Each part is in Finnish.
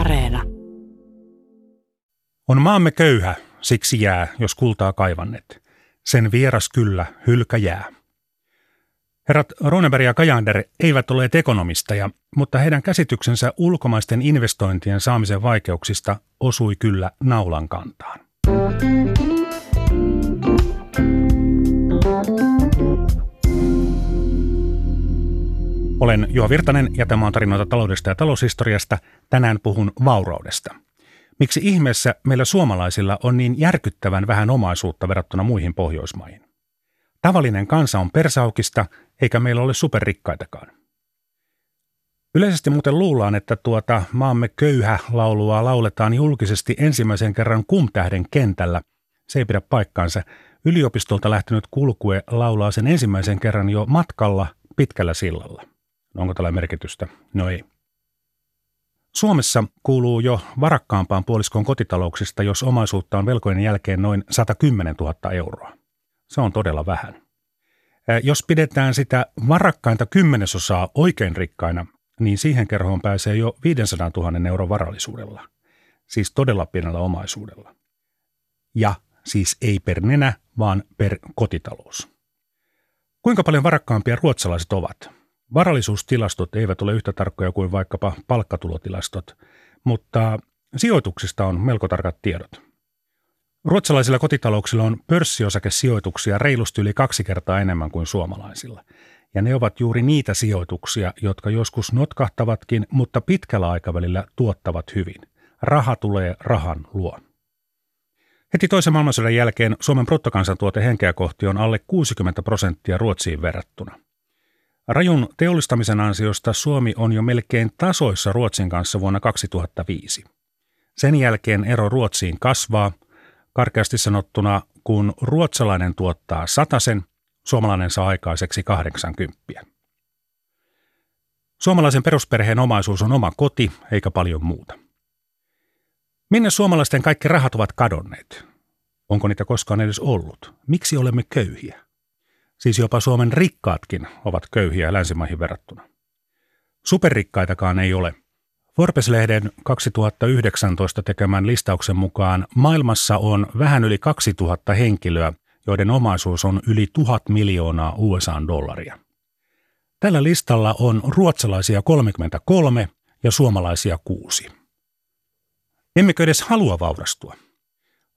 Areena. On maamme köyhä, siksi jää, jos kultaa kaivannet. Sen vieras kyllä, hylkä jää. Herrat Runeberg ja Kajander eivät ole ekonomisteja, mutta heidän käsityksensä ulkomaisten investointien saamisen vaikeuksista osui kyllä naulan kantaan. Olen Juha Virtanen ja tämä on tarinoita taloudesta ja taloushistoriasta. Tänään puhun vauraudesta. Miksi ihmeessä meillä suomalaisilla on niin järkyttävän vähän omaisuutta verrattuna muihin Pohjoismaihin? Tavallinen kansa on persaukista, eikä meillä ole superrikkaitakaan. Yleisesti muuten luullaan, että maamme köyhä laulua lauletaan julkisesti ensimmäisen kerran Kumtähden kentällä. Se ei pidä paikkaansa. Yliopistolta lähtenyt kulkue laulaa sen ensimmäisen kerran jo matkalla pitkällä sillalla. Onko tällä merkitystä? No ei. Suomessa kuuluu jo varakkaampaan puoliskoon kotitalouksista, jos omaisuutta on velkojen jälkeen noin 110 000 euroa. Se on todella vähän. Jos pidetään sitä varakkainta kymmenesosaa oikein rikkaina, niin siihen kerhoon pääsee jo 500 000 euron varallisuudella. Siis todella pienellä omaisuudella. Ja siis ei per nenä, vaan per kotitalous. Kuinka paljon varakkaampia ruotsalaiset ovat? Varallisuustilastot eivät ole yhtä tarkkoja kuin vaikkapa palkkatulotilastot, mutta sijoituksista on melko tarkat tiedot. Ruotsalaisilla kotitalouksilla on pörssiosakesijoituksia reilusti yli 2 kertaa enemmän kuin suomalaisilla. Ja ne ovat juuri niitä sijoituksia, jotka joskus notkahtavatkin, mutta pitkällä aikavälillä tuottavat hyvin. Raha tulee rahan luo. Heti toisen maailmansodan jälkeen Suomen bruttokansantuote henkeä kohti on alle 60% Ruotsiin verrattuna. Rajun teollistamisen ansiosta Suomi on jo melkein tasoissa Ruotsin kanssa vuonna 2005. Sen jälkeen ero Ruotsiin kasvaa. Karkeasti sanottuna, kun ruotsalainen tuottaa 100, suomalainen saa aikaiseksi 80. Suomalaisen perusperheen omaisuus on oma koti, eikä paljon muuta. Minne suomalaisten kaikki rahat ovat kadonneet? Onko niitä koskaan edes ollut? Miksi olemme köyhiä? Siis jopa Suomen rikkaatkin ovat köyhiä länsimaihin verrattuna. Superrikkaitakaan ei ole. Forbes-lehden 2019 tekemän listauksen mukaan maailmassa on vähän yli 2000 henkilöä, joiden omaisuus on yli 1 000 miljoonaa USA-dollaria. Tällä listalla on ruotsalaisia 33 ja suomalaisia 6. Emmekö edes halua vaurastua?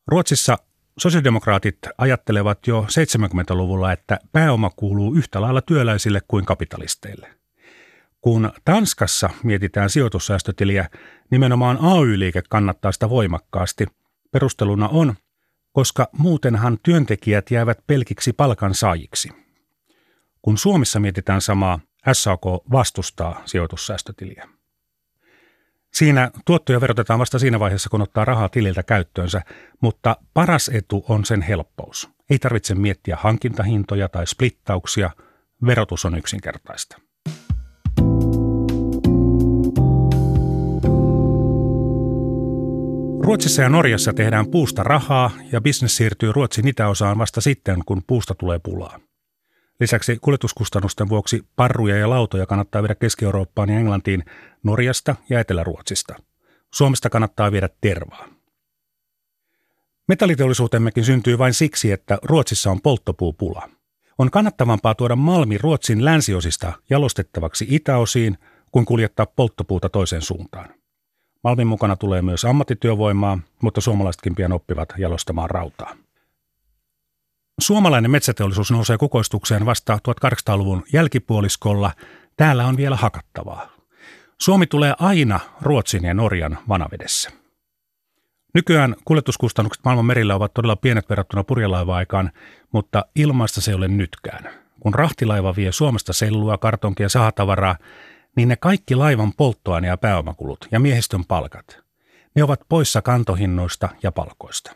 Ruotsissa sosiaalidemokraatit ajattelevat jo 70-luvulla, että pääoma kuuluu yhtä lailla työläisille kuin kapitalisteille. Kun Tanskassa mietitään sijoitussäästötiliä, nimenomaan AY-liike kannattaa sitä voimakkaasti. Perusteluna on, koska muutenhan työntekijät jäävät pelkiksi palkansaajiksi. Kun Suomessa mietitään samaa, SAK vastustaa sijoitussäästötiliä. Siinä tuottoja verotetaan vasta siinä vaiheessa, kun ottaa rahaa tililtä käyttöönsä, mutta paras etu on sen helppous. Ei tarvitse miettiä hankintahintoja tai splittauksia, verotus on yksinkertaista. Ruotsissa ja Norjassa tehdään puusta rahaa ja bisnes siirtyy Ruotsin itäosaan vasta sitten, kun puusta tulee pulaa. Lisäksi kuljetuskustannusten vuoksi parruja ja lautoja kannattaa viedä Keski-Eurooppaan ja Englantiin Norjasta ja Etelä-Ruotsista. Suomesta kannattaa viedä tervaa. Metalliteollisuutemmekin syntyy vain siksi, että Ruotsissa on polttopuupula. On kannattavampaa tuoda malmi Ruotsin länsiosista jalostettavaksi itäosiin kuin kuljettaa polttopuuta toiseen suuntaan. Malmin mukana tulee myös ammattityövoimaa, mutta suomalaisetkin pian oppivat jalostamaan rautaa. Suomalainen metsäteollisuus nousee kukoistukseen vasta 1800-luvun jälkipuoliskolla. Täällä on vielä hakattavaa. Suomi tulee aina Ruotsin ja Norjan vanavedessä. Nykyään kuljetuskustannukset maailman merillä ovat todella pienet verrattuna purjelaiva-aikaan, mutta ilmaista se ei ole nytkään. Kun rahtilaiva vie Suomesta sellua, kartonkia ja sahatavaraa, niin ne kaikki laivan polttoaine- ja pääomakulut ja miehistön palkat, ne ovat poissa kantohinnoista ja palkoista.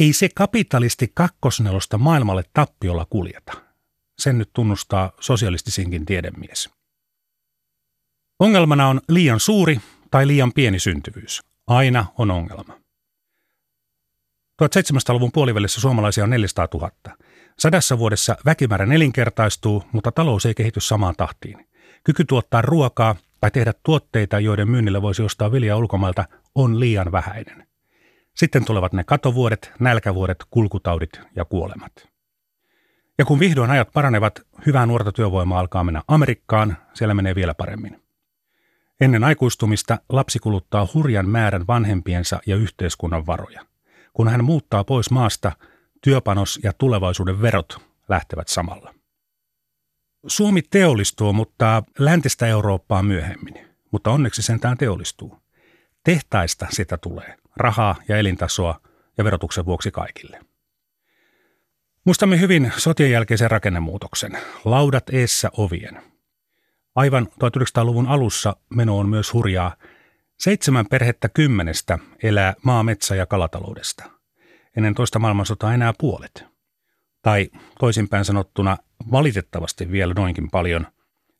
Ei se kapitalisti kakkosnelosta maailmalle tappiolla kuljeta. Sen nyt tunnustaa sosialistisinkin tiedemies. Ongelmana on liian suuri tai liian pieni syntyvyys. Aina on ongelma. 1700-luvun puolivälissä suomalaisia on 400 000. 100 vuodessa väkimäärä 4-kertaistuu, mutta talous ei kehity samaan tahtiin. Kyky tuottaa ruokaa tai tehdä tuotteita, joiden myynnillä voisi ostaa viljaa ulkomailta, on liian vähäinen. Sitten tulevat ne katovuodet, nälkävuodet, kulkutaudit ja kuolemat. Ja kun vihdoin ajat paranevat, hyvää nuorta työvoimaa alkaa mennä Amerikkaan, siellä menee vielä paremmin. Ennen aikuistumista lapsi kuluttaa hurjan määrän vanhempiensa ja yhteiskunnan varoja. Kun hän muuttaa pois maasta, työpanos ja tulevaisuuden verot lähtevät samalla. Suomi teollistuu, mutta läntistä Eurooppaa myöhemmin. Mutta onneksi sentään teollistuu. Tehtaista sitä tulee, rahaa ja elintasoa ja verotuksen vuoksi kaikille. Muistamme hyvin sotien jälkeisen rakennemuutoksen, laudat eessä ovien. Aivan 1900-luvun alussa meno on myös hurjaa. 7 perhettä 10 elää maa-, metsä- ja kalataloudesta. Ennen toista maailmansotaa enää puolet. Tai toisinpäin sanottuna valitettavasti vielä noinkin paljon.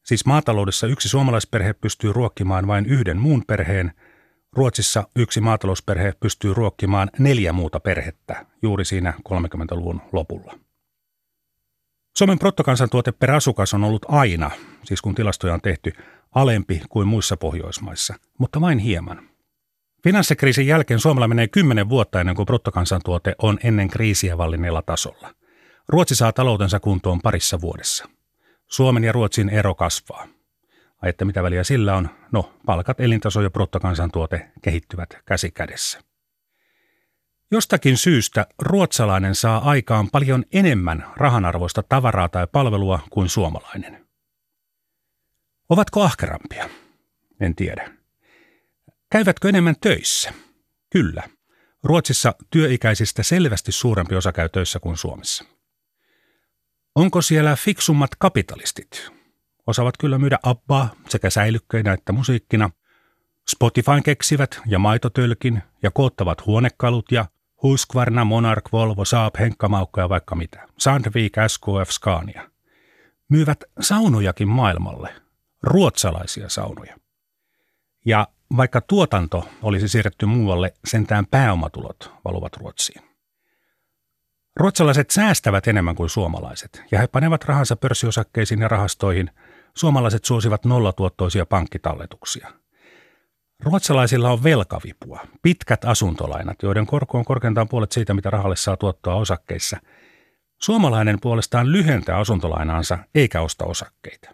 Siis maataloudessa 1 suomalaisperhe pystyy ruokkimaan vain 1 muun perheen. Ruotsissa 1 maatalousperhe pystyy ruokkimaan 4 muuta perhettä juuri siinä 30-luvun lopulla. Suomen bruttokansantuote per asukas on ollut aina, siis kun tilastoja on tehty, alempi kuin muissa Pohjoismaissa, mutta vain hieman. Finanssikriisin jälkeen Suomella menee 10 vuotta ennen kuin bruttokansantuote on ennen kriisiä vallinneella tasolla. Ruotsi saa taloutensa kuntoon parissa vuodessa. Suomen ja Ruotsin ero kasvaa. Ai että mitä väliä sillä on? No, palkat, elintaso ja bruttokansantuote kehittyvät käsi kädessä. Jostakin syystä ruotsalainen saa aikaan paljon enemmän rahanarvoista tavaraa tai palvelua kuin suomalainen. Ovatko ahkerampia? En tiedä. Käyvätkö enemmän töissä? Kyllä. Ruotsissa työikäisistä selvästi suurempi osa käy töissä kuin Suomessa. Onko siellä fiksummat kapitalistit? Osaavat kyllä myydä Abbaa sekä säilykkeinä että musiikkina. Spotifyn keksivät ja maitotölkin ja koottavat huonekalut ja Husqvarna, Monarch, Volvo, Saab, henkkamaukka ja vaikka mitä. Sandvik, SKF, Scania. Myyvät saunojakin maailmalle. Ruotsalaisia saunoja. Ja vaikka tuotanto olisi siirretty muualle, sentään pääomatulot valuvat Ruotsiin. Ruotsalaiset säästävät enemmän kuin suomalaiset, ja he panevat rahansa pörssiosakkeisiin ja rahastoihin. Suomalaiset suosivat nollatuottoisia pankkitalletuksia. Ruotsalaisilla on velkavipua, pitkät asuntolainat, joiden korko on korkeintaan puolet siitä, mitä rahalle saa tuottoa osakkeissa. Suomalainen puolestaan lyhentää asuntolainaansa eikä osta osakkeita.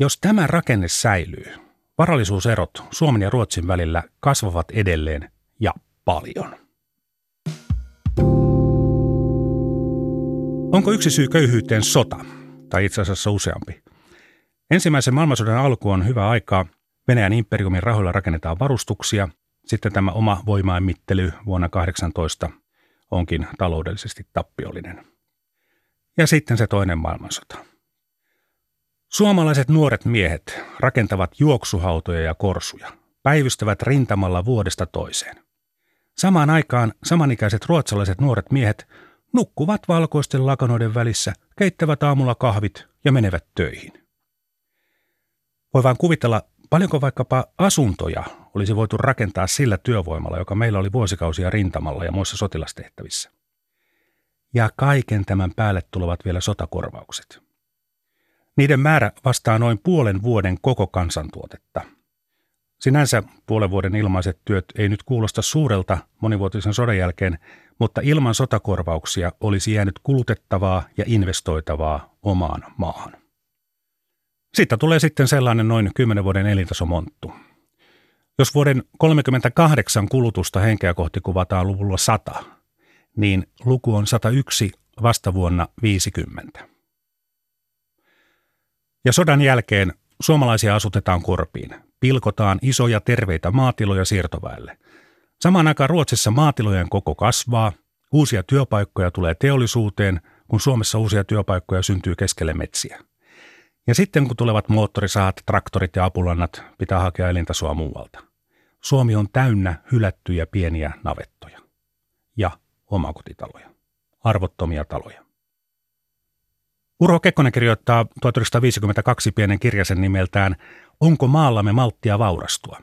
Jos tämä rakenne säilyy, varallisuuserot Suomen ja Ruotsin välillä kasvavat edelleen ja paljon. Onko yksi syy köyhyyteen sota, tai itse asiassa useampi? Ensimmäisen maailmansodan alku on hyvä aikaa. Venäjän imperiumin rahoilla rakennetaan varustuksia. Sitten tämä oma voimainmittely vuonna 18 onkin taloudellisesti tappiollinen. Ja sitten se toinen maailmansota. Suomalaiset nuoret miehet rakentavat juoksuhautoja ja korsuja, päivystävät rintamalla vuodesta toiseen. Samaan aikaan samanikäiset ruotsalaiset nuoret miehet nukkuvat valkoisten lakanoiden välissä, keittävät aamulla kahvit ja menevät töihin. Voi vaan kuvitella, paljonko vaikkapa asuntoja olisi voitu rakentaa sillä työvoimalla, joka meillä oli vuosikausia rintamalla ja muissa sotilastehtävissä. Ja kaiken tämän päälle tulevat vielä sotakorvaukset. Niiden määrä vastaa noin puolen vuoden koko kansantuotetta. Sinänsä puolen vuoden ilmaiset työt ei nyt kuulosta suurelta monivuotisen sodan jälkeen, mutta ilman sotakorvauksia olisi jäänyt kulutettavaa ja investoitavaa omaan maahan. Siitä tulee sitten sellainen noin 10 vuoden elintasomonttu. Jos vuoden 1938 kulutusta henkeä kohti kuvataan luvulla 100, niin luku on 101 vasta vuonna 50. Ja sodan jälkeen suomalaisia asutetaan korpiin. Pilkotaan isoja terveitä maatiloja siirtoväelle. Samaan aikaan Ruotsissa maatilojen koko kasvaa. Uusia työpaikkoja tulee teollisuuteen, kun Suomessa uusia työpaikkoja syntyy keskelle metsiä. Ja sitten kun tulevat moottorisahat, traktorit ja apulannat, pitää hakea elintasoa muualta. Suomi on täynnä hylättyjä pieniä navettoja. Ja omakotitaloja. Arvottomia taloja. Urho Kekkonen kirjoittaa 1952 pienen kirjasen nimeltään Onko maallamme malttia vaurastua?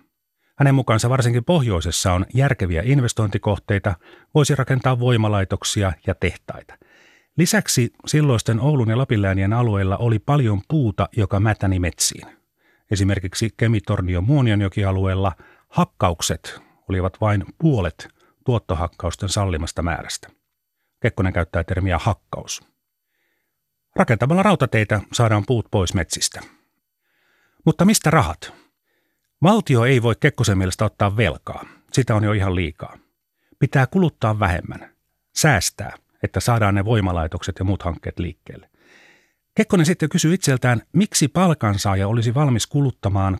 Hänen mukaansa varsinkin pohjoisessa on järkeviä investointikohteita, voisi rakentaa voimalaitoksia ja tehtaita. Lisäksi silloisten Oulun ja Lapinläänien alueilla oli paljon puuta, joka mätäni metsiin. Esimerkiksi Kemi-Tornio-Muonionjoki-alueella hakkaukset olivat vain puolet tuottohakkausten sallimasta määrästä. Kekkonen käyttää termiä hakkaus. Rakentamalla rautateitä saadaan puut pois metsistä. Mutta mistä rahat? Valtio ei voi Kekkosen mielestä ottaa velkaa. Sitä on jo ihan liikaa. Pitää kuluttaa vähemmän. Säästää, että saadaan ne voimalaitokset ja muut hankkeet liikkeelle. Kekkonen sitten kysyy itseltään, miksi palkansaaja olisi valmis kuluttamaan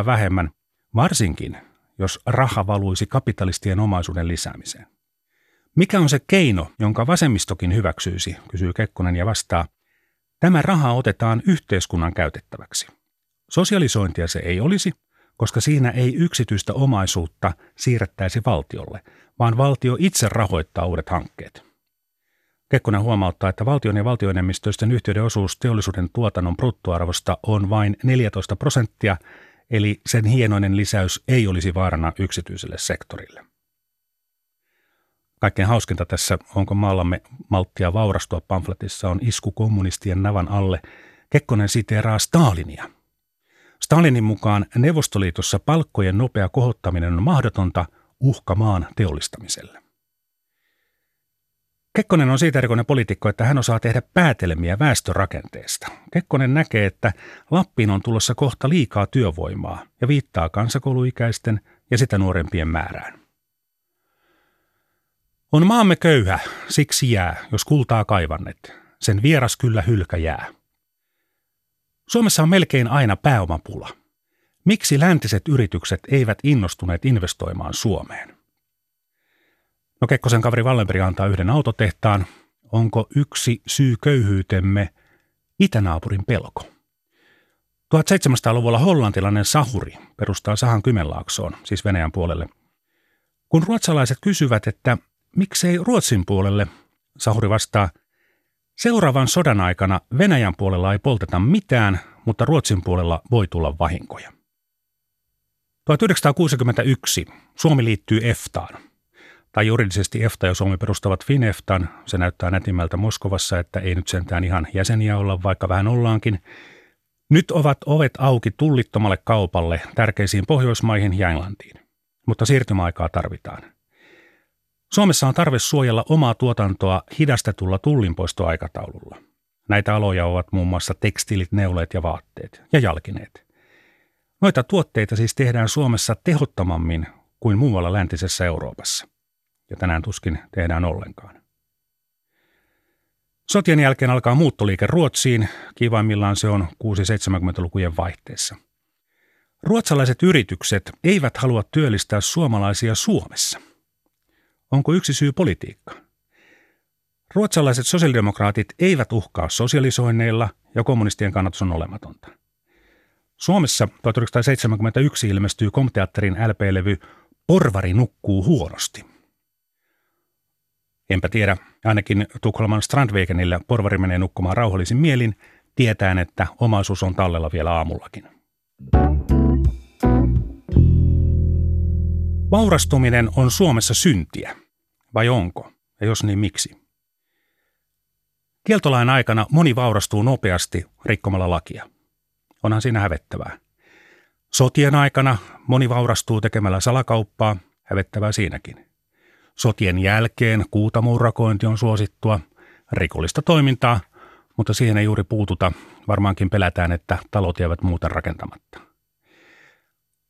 2-3% vähemmän, varsinkin jos raha valuisi kapitalistien omaisuuden lisäämiseen. Mikä on se keino, jonka vasemmistokin hyväksyisi, kysyy Kekkonen ja vastaa, tämä raha otetaan yhteiskunnan käytettäväksi. Sosialisointia se ei olisi, koska siinä ei yksityistä omaisuutta siirrettäisi valtiolle, vaan valtio itse rahoittaa uudet hankkeet. Kekkonen huomauttaa, että valtion ja valtioenemmistöisten yhtiöiden osuus teollisuuden tuotannon bruttoarvosta on vain 14%, eli sen hienoinen lisäys ei olisi vaarana yksityiselle sektorille. Kaikkein hauskinta tässä, onko maallamme malttia vaurastua -pamfletissa, on isku kommunistien navan alle. Kekkonen siteeraa Stalinia. Stalinin mukaan Neuvostoliitossa palkkojen nopea kohottaminen on mahdotonta uhka maan teollistamiselle. Kekkonen on siitä erikoinen poliitikko, että hän osaa tehdä päätelmiä väestörakenteesta. Kekkonen näkee, että Lappiin on tulossa kohta liikaa työvoimaa ja viittaa kansakouluikäisten ja sitä nuorempien määrään. On maamme köyhä, siksi jää, jos kultaa kaivannet. Sen vieras kyllä hylkä jää. Suomessa on melkein aina pääomapula. Miksi läntiset yritykset eivät innostuneet investoimaan Suomeen? No Kekkosen kaveri Wallenberg antaa yhden autotehtaan. Onko yksi syy köyhyytemme itänaapurin pelko? 1700-luvulla hollantilainen sahuri perustaa sahan Kymenlaaksoon, siis Venäjän puolelle. Kun ruotsalaiset kysyvät, että miksei Ruotsin puolelle, sahuri vastaa, seuraavan sodan aikana Venäjän puolella ei polteta mitään, mutta Ruotsin puolella voi tulla vahinkoja. 1961 Suomi liittyy EFTAan. Tai juridisesti EFTA ja Suomi perustavat Fineftan. Se näyttää nätimmältä Moskovassa, että ei nyt sentään ihan jäseniä olla, vaikka vähän ollaankin. Nyt ovat ovet auki tullittomalle kaupalle tärkeisiin Pohjoismaihin ja Englantiin. Mutta siirtymäaikaa tarvitaan. Suomessa on tarve suojella omaa tuotantoa hidastetulla tullinpoistoaikataululla. Näitä aloja ovat muun muassa tekstiilit, neuleet ja vaatteet ja jalkineet. Noita tuotteita siis tehdään Suomessa tehottomammin kuin muualla läntisessä Euroopassa. Ja tänään tuskin tehdään ollenkaan. Sotien jälkeen alkaa muuttoliike Ruotsiin, kivaimmillaan se on 60-70-lukujen vaihteessa. Ruotsalaiset yritykset eivät halua työllistää suomalaisia Suomessa. Onko yksi syy politiikka? Ruotsalaiset sosiaalidemokraatit eivät uhkaa sosialisoinneilla ja kommunistien kannatus on olematonta. Suomessa 1971 ilmestyy Komteatterin LP-levy Porvari nukkuu huonosti. Enpä tiedä, ainakin Tukholman Strandvägenillä porvari menee nukkumaan rauhallisin mielin, tietäen, että omaisuus on tallella vielä aamullakin. Vaurastuminen on Suomessa syntiä, vai onko? Ja jos niin, miksi? Kieltolain aikana moni vaurastuu nopeasti rikkomalla lakia. Onhan siinä hävettävää. Sotien aikana moni vaurastuu tekemällä salakauppaa, hävettävää siinäkin. Sotien jälkeen kuutamuurakointi on suosittua, rikollista toimintaa, mutta siihen ei juuri puututa. Varmaankin pelätään, että talot jäävät muuta rakentamatta.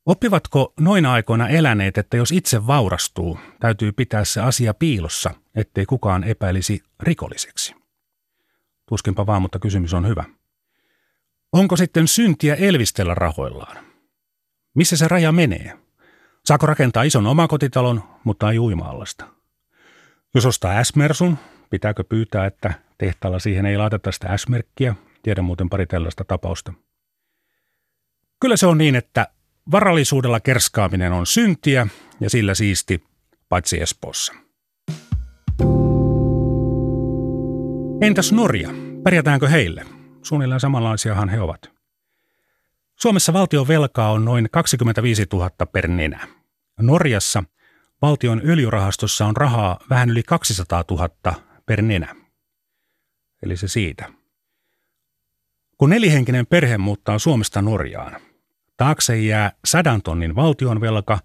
Oppivatko noina aikoina eläneet, että jos itse vaurastuu, täytyy pitää se asia piilossa, ettei kukaan epäilisi rikolliseksi? Tuskinpa vaan, mutta kysymys on hyvä. Onko sitten syntiä elvistellä rahoillaan? Missä se raja menee? Saako rakentaa ison omakotitalon, mutta ei uima-allasta? Jos ostaa S-mersun, pitääkö pyytää, että tehtaalla siihen ei laiteta sitä S-merkkiä? Tiedän muuten pari tällaista tapausta. Kyllä se on niin, että varallisuudella kerskaaminen on syntiä ja sillä siisti, paitsi Espoossa. Entäs Norja? Pärjätäänkö heille? Suunnilleen samanlaisiahan he ovat. Suomessa valtion velkaa on noin 25 000 per nenä. Norjassa valtion öljyrahastossa on rahaa vähän yli 200 000 per nenä. Eli se siitä. Kun nelihenkinen perhe muuttaa Suomesta Norjaan, taakse jää 100 000 valtionvelka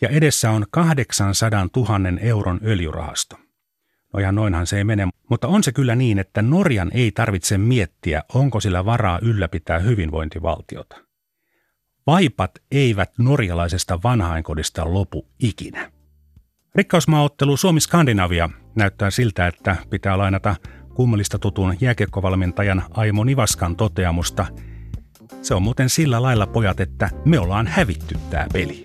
ja edessä on 800 000 euron öljyrahasto. No ihan noinhan se ei mene, mutta on se kyllä niin, että Norjan ei tarvitse miettiä, onko sillä varaa ylläpitää hyvinvointivaltiota. Vaipat eivät norjalaisesta vanhainkodista lopu ikinä. Rikkausmaaottelu Suomi-Skandinavia näyttää siltä, että pitää lainata Kummellista tutun jääkiekkovalmentajan Aimo Nivaskan toteamusta. Se on muuten sillä lailla, pojat, että me ollaan hävitty tää peli.